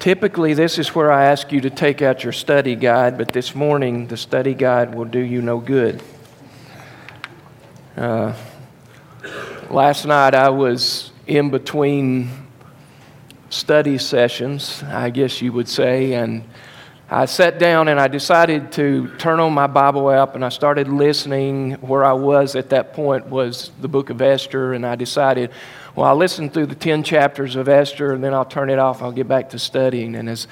Typically, this is where I ask you to take out your study guide, but this morning, the study guide will do you no good. Last night, I was in between study sessions, I guess you would say, and I sat down and I decided to turn on my Bible app, and I started listening. Where I was at that point was the book of Esther, and I decided, well, I'll listen through the 10 chapters of Esther, and then I'll turn it off. I'll get back to studying. And as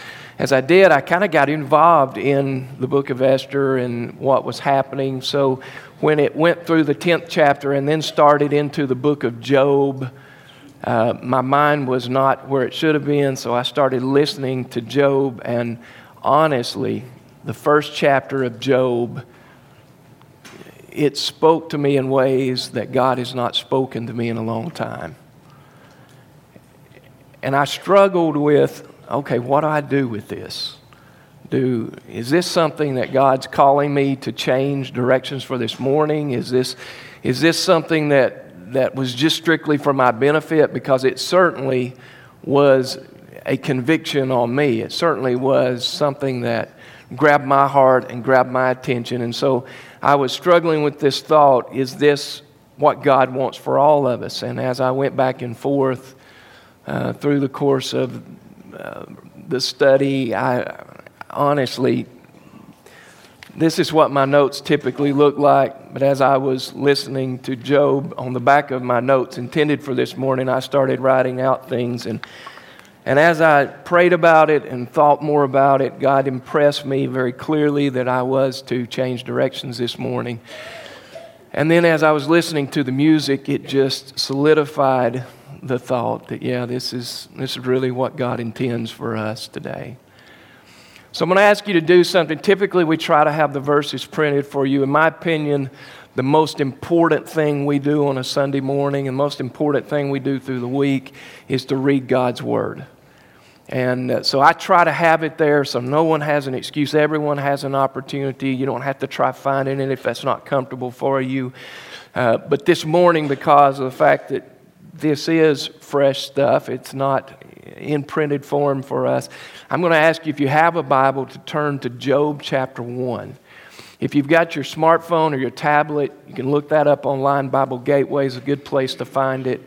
I did, I kind of got involved in the book of Esther and what was happening. So when it went through the 10th chapter and then started into the book of Job, my mind was not where it should have been. So I started listening to Job, and honestly, the first chapter of Job, it spoke to me in ways that God has not spoken to me in a long time. And I struggled with, okay, what do I do with this? Is this something that God's calling me to change directions for this morning? Is this something that was just strictly for my benefit? Because it certainly was a conviction on me. It certainly was something that grabbed my heart and grabbed my attention. And so I was struggling with this thought, is this what God wants for all of us? And as I went back and forth through the course of the study, I honestly, this is what my notes typically look like, but as I was listening to Job, on the back of my notes intended for this morning, I started writing out things. And as I prayed about it and thought more about it, God impressed me very clearly that I was to change directions this morning. And then as I was listening to the music, it just solidified the thought that, yeah, this is really what God intends for us today. So I'm going to ask you to do something. Typically, we try to have the verses printed for you. In my opinion, the most important thing we do on a Sunday morning and most important thing we do through the week is to read God's Word. And so I try to have it there so no one has an excuse. Everyone has an opportunity. You don't have to try finding it if that's not comfortable for you. But this morning, because of the fact that this is fresh stuff, it's not in printed form for us, I'm going to ask you, if you have a Bible, to turn to Job chapter 1. If you've got your smartphone or your tablet, you can look that up online. Bible Gateway is a good place to find it.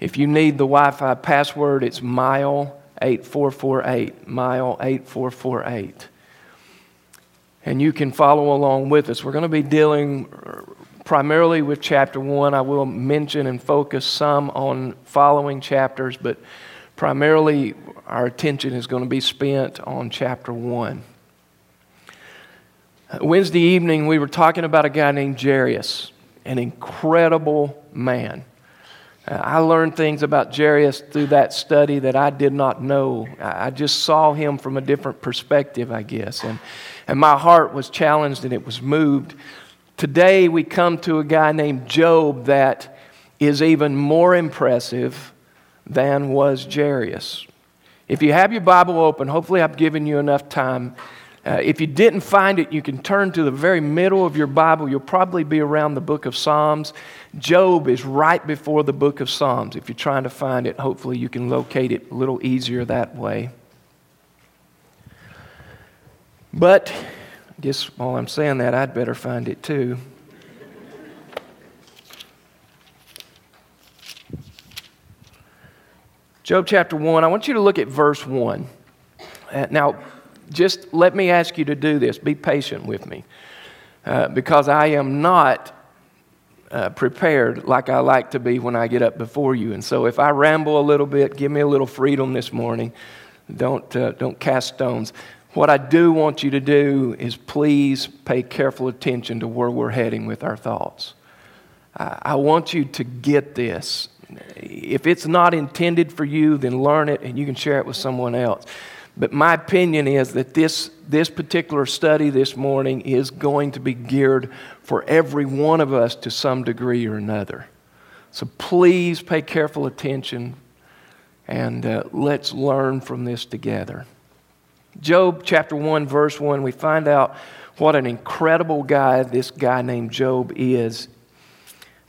If you need the Wi-Fi password, it's mile8448, mile8448. And you can follow along with us. We're going to be dealing primarily with chapter 1. I will mention and focus some on following chapters, but primarily our attention is going to be spent on chapter 1. Wednesday evening, we were talking about a guy named Jairus, an incredible man. I learned things about Jairus through that study that I did not know. I just saw him from a different perspective, I guess. And my heart was challenged and it was moved. Today, we come to a guy named Job that is even more impressive than was Jairus. If you have your Bible open, hopefully I've given you enough time. If you didn't find it, you can turn to the very middle of your Bible. You'll probably be around the book of Psalms. Job is right before the book of Psalms. If you're trying to find it, hopefully you can locate it a little easier that way. But I guess while I'm saying that, I'd better find it too. Job chapter 1, I want you to look at verse 1. Now, just let me ask you to do this. Be patient with me, because I am not prepared like I like to be when I get up before you. And so if I ramble a little bit, give me a little freedom this morning. Don't cast stones. What I do want you to do is please pay careful attention to where we're heading with our thoughts. I want you to get this. If it's not intended for you, then learn it and you can share it with someone else. But my opinion is that this particular study this morning is going to be geared for every one of us to some degree or another. So please pay careful attention and let's learn from this together. Job chapter 1, verse 1, we find out what an incredible guy this guy named Job is. It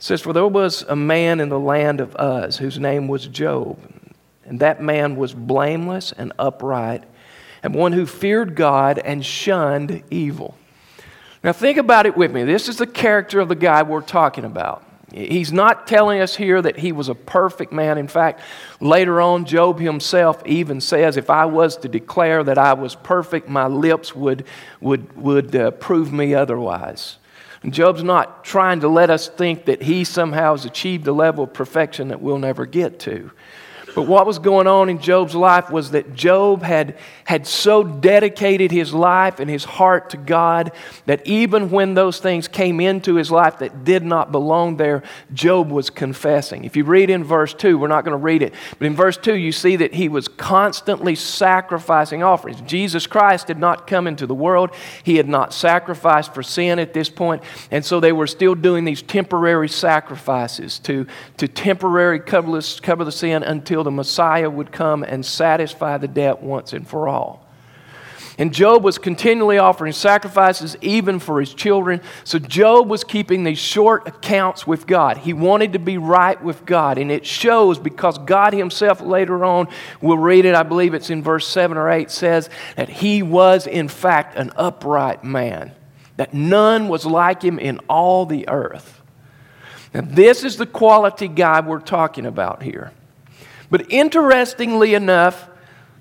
says, "For there was a man in the land of Uz whose name was Job. And that man was blameless and upright, and one who feared God and shunned evil. Now think about it with me. This is the character of the guy we're talking about. He's not telling us here that he was a perfect man. In fact, later on, Job himself even says, if I was to declare that I was perfect, my lips would prove me otherwise. And Job's not trying to let us think that he somehow has achieved a level of perfection that we'll never get to. But what was going on in Job's life was that Job had so dedicated his life and his heart to God that even when those things came into his life that did not belong there, Job was confessing. If you read in verse 2, we're not going to read it, but in verse 2 you see that he was constantly sacrificing offerings. Jesus Christ had not come into the world. He had not sacrificed for sin at this point, and so they were still doing these temporary sacrifices to temporarily cover the sin until the Messiah would come and satisfy the debt once and for all. And Job was continually offering sacrifices even for his children. So Job was keeping these short accounts with God. He wanted to be right with God. And it shows because God himself later on, we'll read it, I believe it's in verse 7 or 8, says that he was in fact an upright man, that none was like him in all the earth. Now this is the quality guy we're talking about here. But interestingly enough,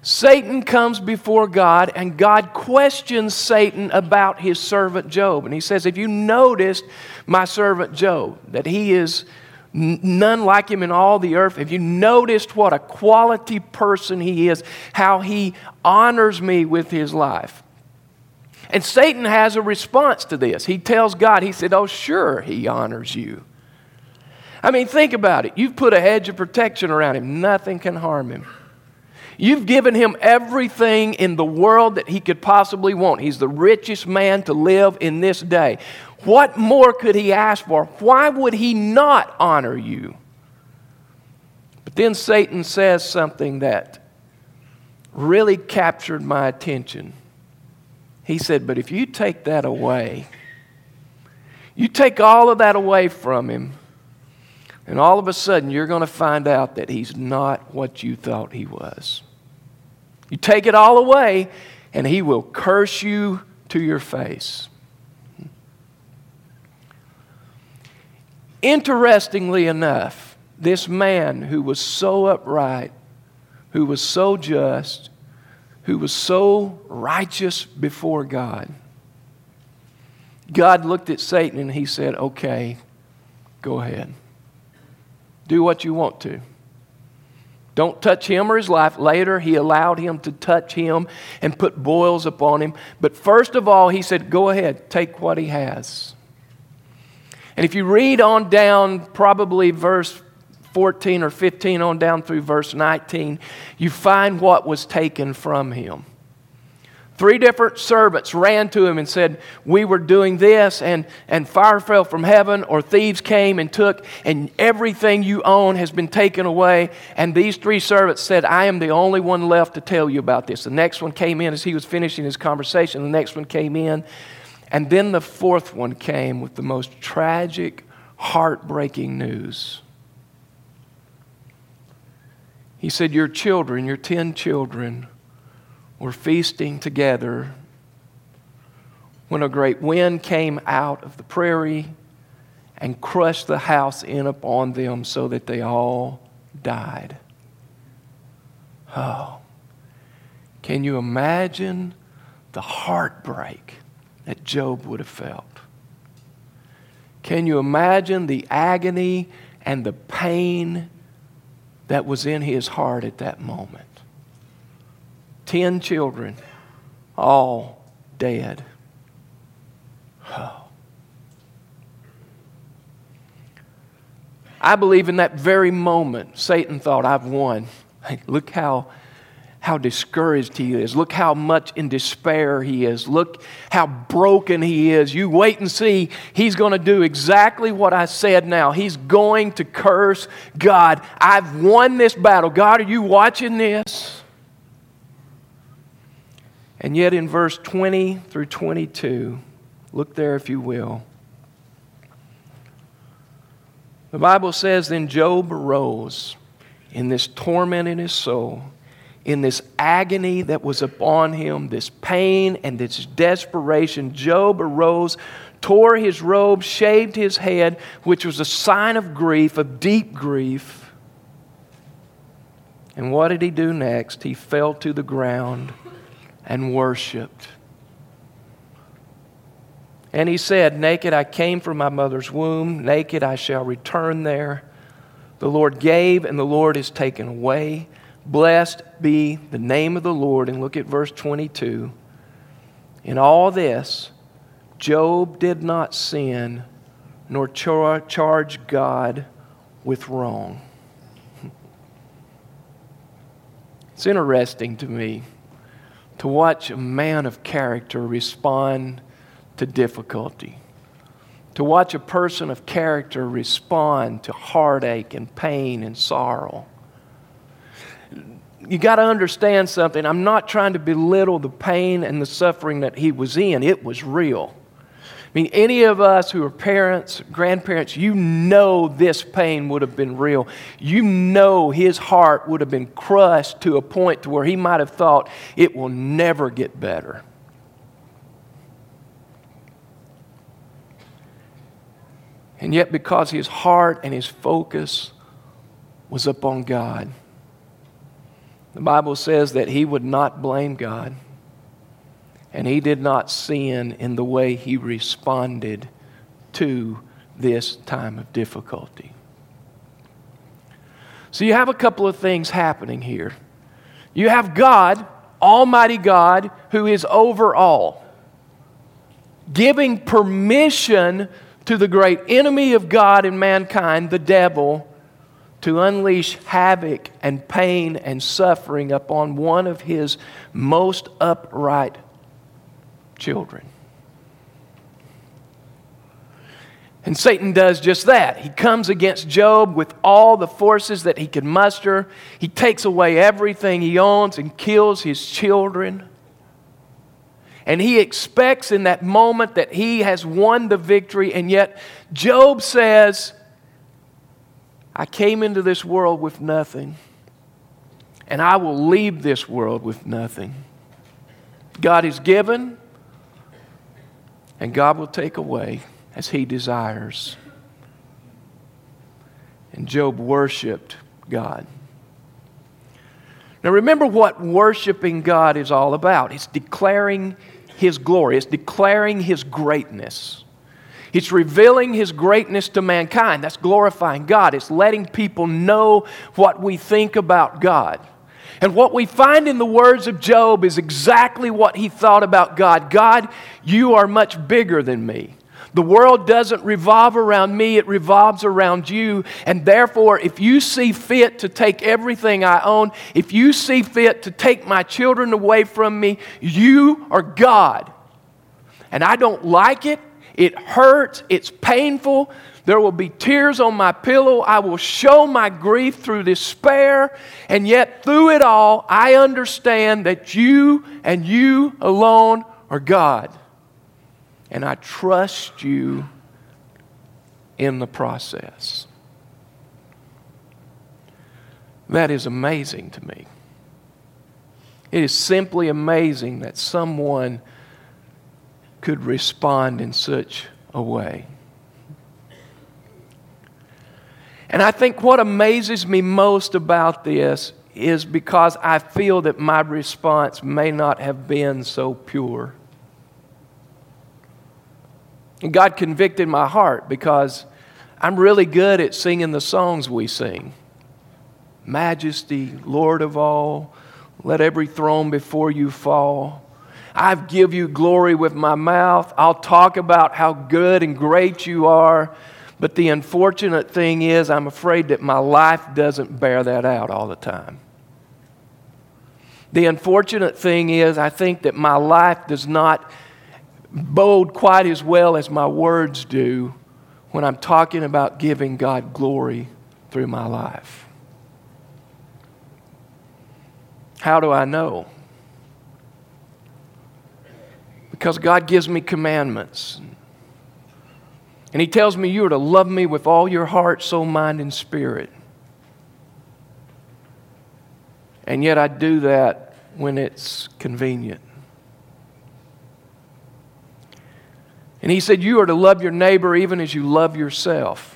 Satan comes before God and God questions Satan about his servant Job. And he says, if you noticed my servant Job, that he is none like him in all the earth, if you noticed what a quality person he is, how he honors me with his life. And Satan has a response to this. He tells God, he said, oh, sure, he honors you. I mean, think about it. You've put a hedge of protection around him. Nothing can harm him. You've given him everything in the world that he could possibly want. He's the richest man to live in this day. What more could he ask for? Why would he not honor you? But then Satan says something that really captured my attention. He said, but if you take that away, you take all of that away from him, and all of a sudden, you're going to find out that he's not what you thought he was. You take it all away, and he will curse you to your face. Interestingly enough, this man who was so upright, who was so just, who was so righteous before God, God looked at Satan and he said, okay, go ahead. Do what you want to. Don't touch him or his life. Later, he allowed him to touch him and put boils upon him. But first of all, he said, go ahead, take what he has. And if you read on down, probably verse 14 or 15 on down through verse 19, you find what was taken from him. 3 different servants ran to him and said, we were doing this, and fire fell from heaven, or thieves came and took, and everything you own has been taken away. And these 3 servants said, I am the only one left to tell you about this. The next one came in as he was finishing his conversation. The next one came in. And then the 4th one came with the most tragic, heartbreaking news. He said, your children, your 10 children, were feasting together when a great wind came out of the prairie and crushed the house in upon them so that they all died. Oh, can you imagine the heartbreak that Job would have felt? Can you imagine the agony and the pain that was in his heart at that moment? 10 children, all dead. Oh. I believe in that very moment, Satan thought, I've won. Hey, look how discouraged he is. Look how much in despair he is. Look how broken he is. You wait and see. He's going to do exactly what I said now. He's going to curse God. I've won this battle. God, are you watching this? And yet in verse 20 through 22, look there if you will. The Bible says, then Job arose in this torment in his soul, in this agony that was upon him, this pain and this desperation, Job arose, tore his robe, shaved his head, which was a sign of grief, of deep grief. And what did he do next? He fell to the ground and worshiped. And he said, "Naked I came from my mother's womb, naked I shall return there. The Lord gave and the Lord has taken away. Blessed be the name of the Lord." And look at verse 22. In all this, Job did not sin nor charge God with wrong. It's interesting to me to watch a man of character respond to difficulty, to watch a person of character respond to heartache and pain and sorrow. You got to understand something. I'm not trying to belittle the pain and the suffering that he was in. It was real. I mean, any of us who are parents, grandparents, you know this pain would have been real. You know his heart would have been crushed to a point to where he might have thought, it will never get better. And yet because his heart and his focus was upon God, the Bible says that he would not blame God. And he did not sin in the way he responded to this time of difficulty. So you have a couple of things happening here. You have God, Almighty God, who is over all, giving permission to the great enemy of God and mankind, the devil, to unleash havoc and pain and suffering upon one of his most upright children. And Satan does just that. He comes against Job with all the forces that he could muster. He takes away everything he owns and kills his children. And he expects in that moment that he has won the victory, and yet Job says, "I came into this world with nothing, and I will leave this world with nothing." God is given, and God will take away as he desires. And Job worshiped God. Now remember what worshiping God is all about. It's declaring his glory. It's declaring his greatness. It's revealing his greatness to mankind. That's glorifying God. It's letting people know what we think about God. And what we find in the words of Job is exactly what he thought about God. God, you are much bigger than me. The world doesn't revolve around me, it revolves around you. And therefore, if you see fit to take everything I own, if you see fit to take my children away from me, you are God. And I don't like it. It hurts. It's painful. There will be tears on my pillow. I will show my grief through despair. And yet through it all, I understand that you and you alone are God. And I trust you in the process. That is amazing to me. It is simply amazing that someone could respond in such a way. And I think what amazes me most about this is because I feel that my response may not have been so pure. And God convicted my heart because I'm really good at singing the songs we sing. Majesty, Lord of all, let every throne before you fall. I give you glory with my mouth. I'll talk about how good and great you are. But the unfortunate thing is, I'm afraid that my life doesn't bear that out all the time. The unfortunate thing is, I think that my life does not bode quite as well as my words do when I'm talking about giving God glory through my life. How do I know? Because God gives me commandments. And he tells me, you are to love me with all your heart, soul, mind, and spirit. And yet I do that when it's convenient. And he said, you are to love your neighbor even as you love yourself.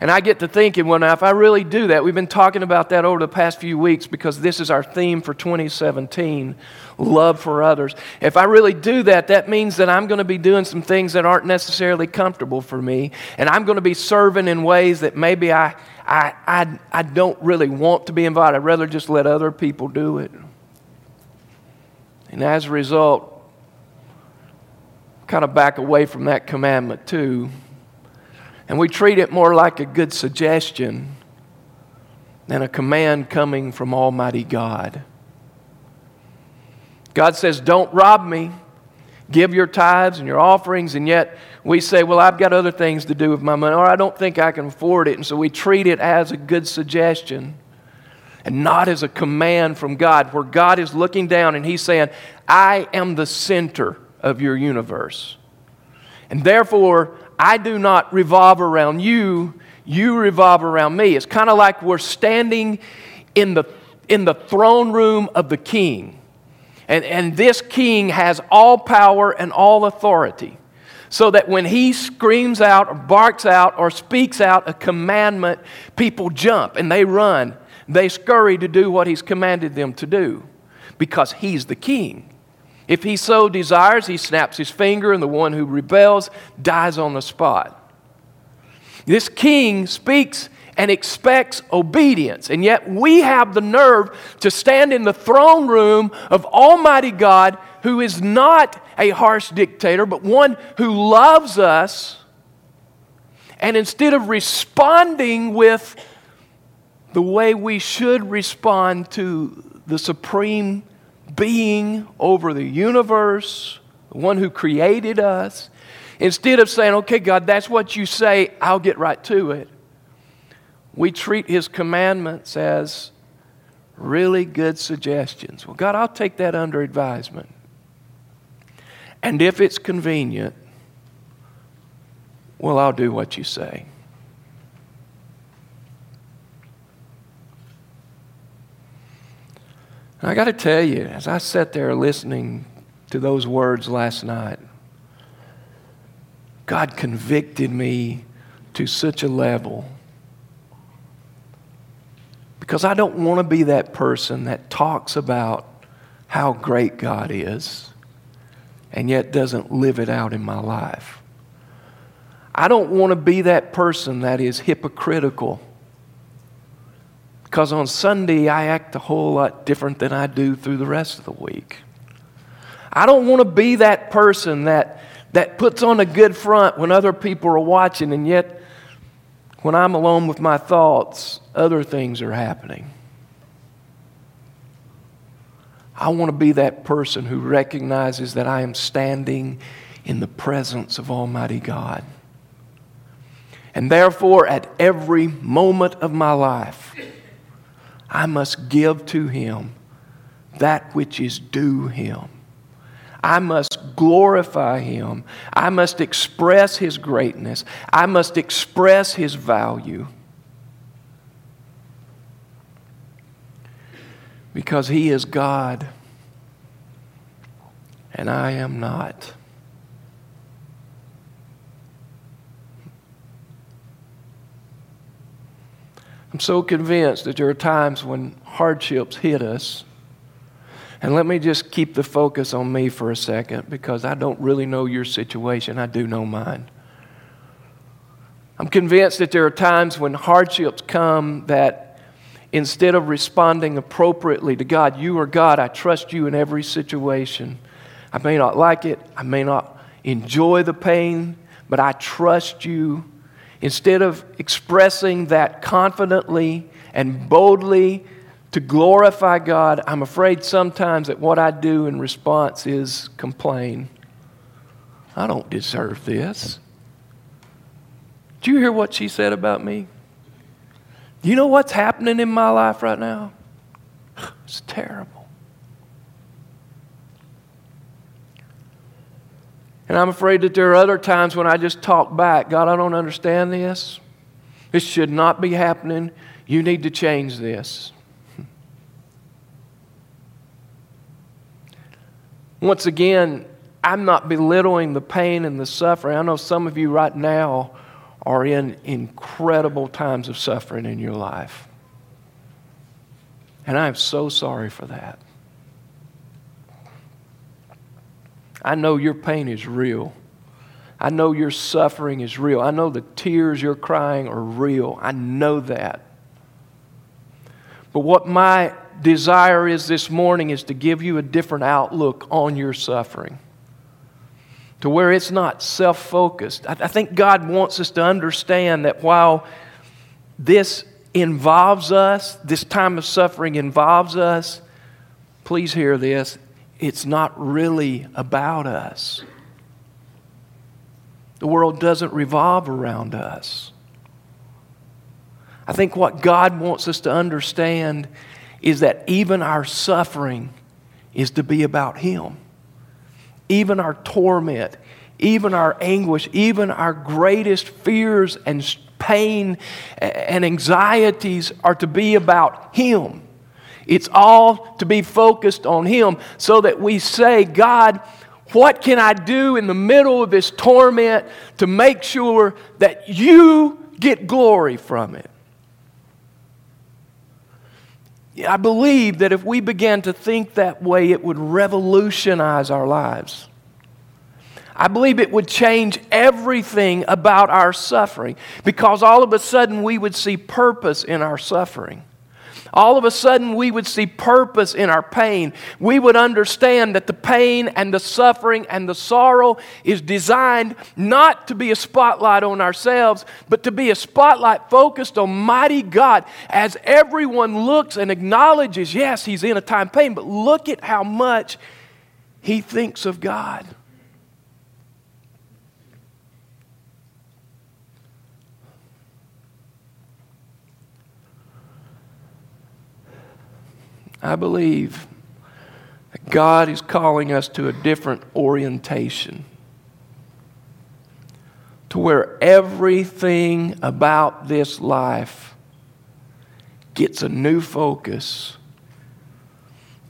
And I get to thinking, well, now, if I really do that, we've been talking about that over the past few weeks because this is our theme for 2017, love for others. If I really do that, that means that I'm going to be doing some things that aren't necessarily comfortable for me, and I'm going to be serving in ways that maybe I don't really want to be invited. I'd rather just let other people do it. And as a result, kind of back away from that commandment too. And we treat it more like a good suggestion than a command coming from Almighty God. God says, don't rob me. Give your tithes and your offerings. And yet we say, well, I've got other things to do with my money, or I don't think I can afford it. And so we treat it as a good suggestion and not as a command from God, where God is looking down and he's saying, I am the center of your universe. And therefore, I do not revolve around you, you revolve around me. It's kind of like we're standing in the throne room of the king. And this king has all power and all authority. So that when he screams out or barks out or speaks out a commandment, people jump and they run. They scurry to do what he's commanded them to do because he's the king. If he so desires, he snaps his finger, and the one who rebels dies on the spot. This king speaks and expects obedience, and yet we have the nerve to stand in the throne room of Almighty God, who is not a harsh dictator, but one who loves us, and instead of responding with the way we should respond to the supreme being over the universe, the one who created us, instead of saying, okay, God, that's what you say, I'll get right to it, we treat his commandments as really good suggestions. Well, God, I'll take that under advisement. And if it's convenient, well, I'll do what you say. I got to tell you, as I sat there listening to those words last night, God convicted me to such a level, because I don't want to be that person that talks about how great God is and yet doesn't live it out in my life. I don't want to be that person that is hypocritical, because on Sunday, I act a whole lot different than I do through the rest of the week. I don't want to be that person that puts on a good front when other people are watching, and yet when I'm alone with my thoughts, other things are happening. I want to be that person who recognizes that I am standing in the presence of Almighty God. And therefore, at every moment of my life, I must give to him that which is due him. I must glorify him. I must express his greatness. I must express his value. Because he is God and I am not. I'm so convinced that there are times when hardships hit us. And let me just keep the focus on me for a second, because I don't really know your situation. I do know mine. I'm convinced that there are times when hardships come that instead of responding appropriately to God, you are God, I trust you in every situation. I may not like it. I may not enjoy the pain, but I trust you. Instead of expressing that confidently and boldly to glorify God, I'm afraid sometimes that what I do in response is complain. I don't deserve this. Did you hear what she said about me? Do you know what's happening in my life right now? It's terrible. And I'm afraid that there are other times when I just talk back. God, I don't understand this. This should not be happening. You need to change this. Once again, I'm not belittling the pain and the suffering. I know some of you right now are in incredible times of suffering in your life. And I am so sorry for that. I know your pain is real. I know your suffering is real. I know the tears you're crying are real. I know that. But what my desire is this morning is to give you a different outlook on your suffering, to where it's not self-focused. I think God wants us to understand that while this involves us, this time of suffering involves us, please hear this, it's not really about us. The world doesn't revolve around us. I think what God wants us to understand is that even our suffering is to be about Him. Even our torment, even our anguish, even our greatest fears and pain and anxieties are to be about Him. It's all to be focused on Him so that we say, God, what can I do in the middle of this torment to make sure that You get glory from it? I believe that if we began to think that way, it would revolutionize our lives. I believe it would change everything about our suffering, because all of a sudden we would see purpose in our suffering. All of a sudden we would see purpose in our pain. We would understand that the pain and the suffering and the sorrow is designed not to be a spotlight on ourselves, but to be a spotlight focused on mighty God as everyone looks and acknowledges, yes, he's in a time of pain, but look at how much he thinks of God. I believe that God is calling us to a different orientation, to where everything about this life gets a new focus,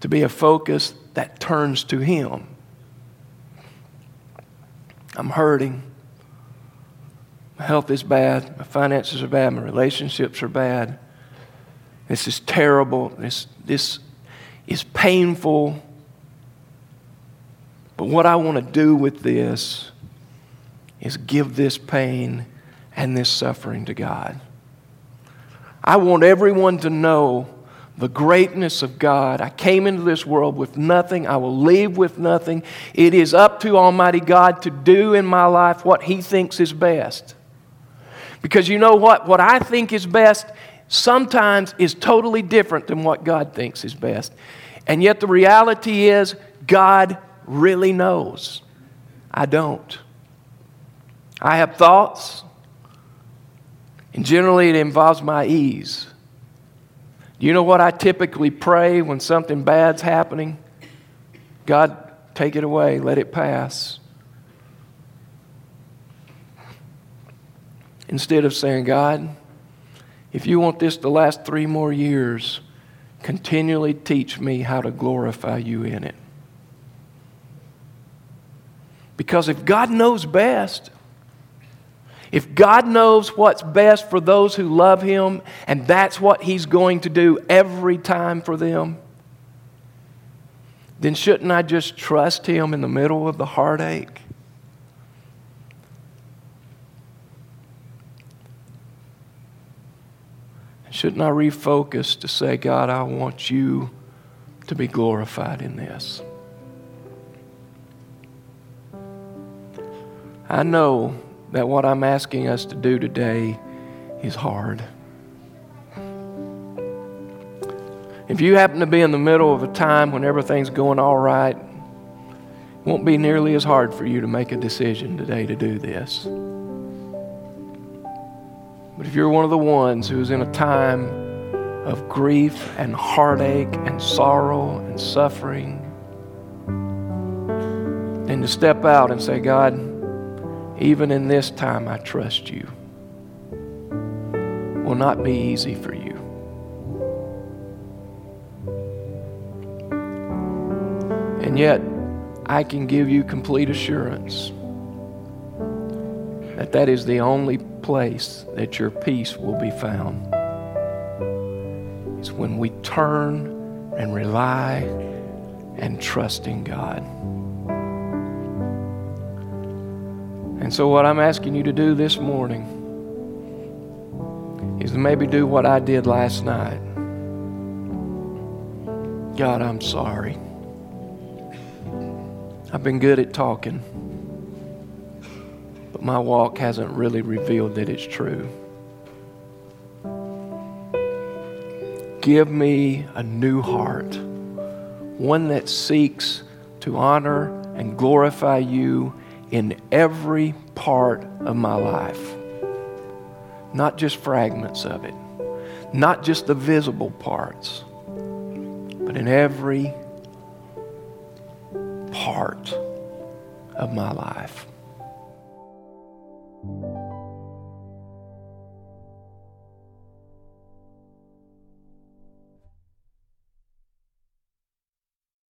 to be a focus that turns to Him. I'm hurting. My health is bad. My finances are bad. My relationships are bad. This is terrible. This is painful. But what I want to do with this is give this pain and this suffering to God. I want everyone to know the greatness of God. I came into this world with nothing. I will leave with nothing. It is up to Almighty God to do in my life what He thinks is best. Because you know what? What I think is best sometimes is totally different than what God thinks is best. And yet the reality is God really knows. I don't. I have thoughts, and generally it involves my ease. You know what I typically pray when something bad's happening? God, take it away, let it pass. Instead of saying, God, if you want this to last 3 more years, continually teach me how to glorify you in it. Because if God knows best, if God knows what's best for those who love Him, and that's what He's going to do every time for them, then shouldn't I just trust Him in the middle of the heartache? Shouldn't I refocus to say, God, I want you to be glorified in this? I know that what I'm asking us to do today is hard. If you happen to be in the middle of a time when everything's going all right, it won't be nearly as hard for you to make a decision today to do this. But if you're one of the ones who is in a time of grief and heartache and sorrow and suffering, then to step out and say, God, even in this time I trust you, will not be easy for you. And yet, I can give you complete assurance that that is the only place that your peace will be found. It's when we turn and rely and trust in God. And so what I'm asking you to do this morning is to maybe do what I did last night. God, I'm sorry. I've been good at talking, but my walk hasn't really revealed that it's true. Give me a new heart, one that seeks to honor and glorify you in every part of my life, not just fragments of it, not just the visible parts, but in every part of my life.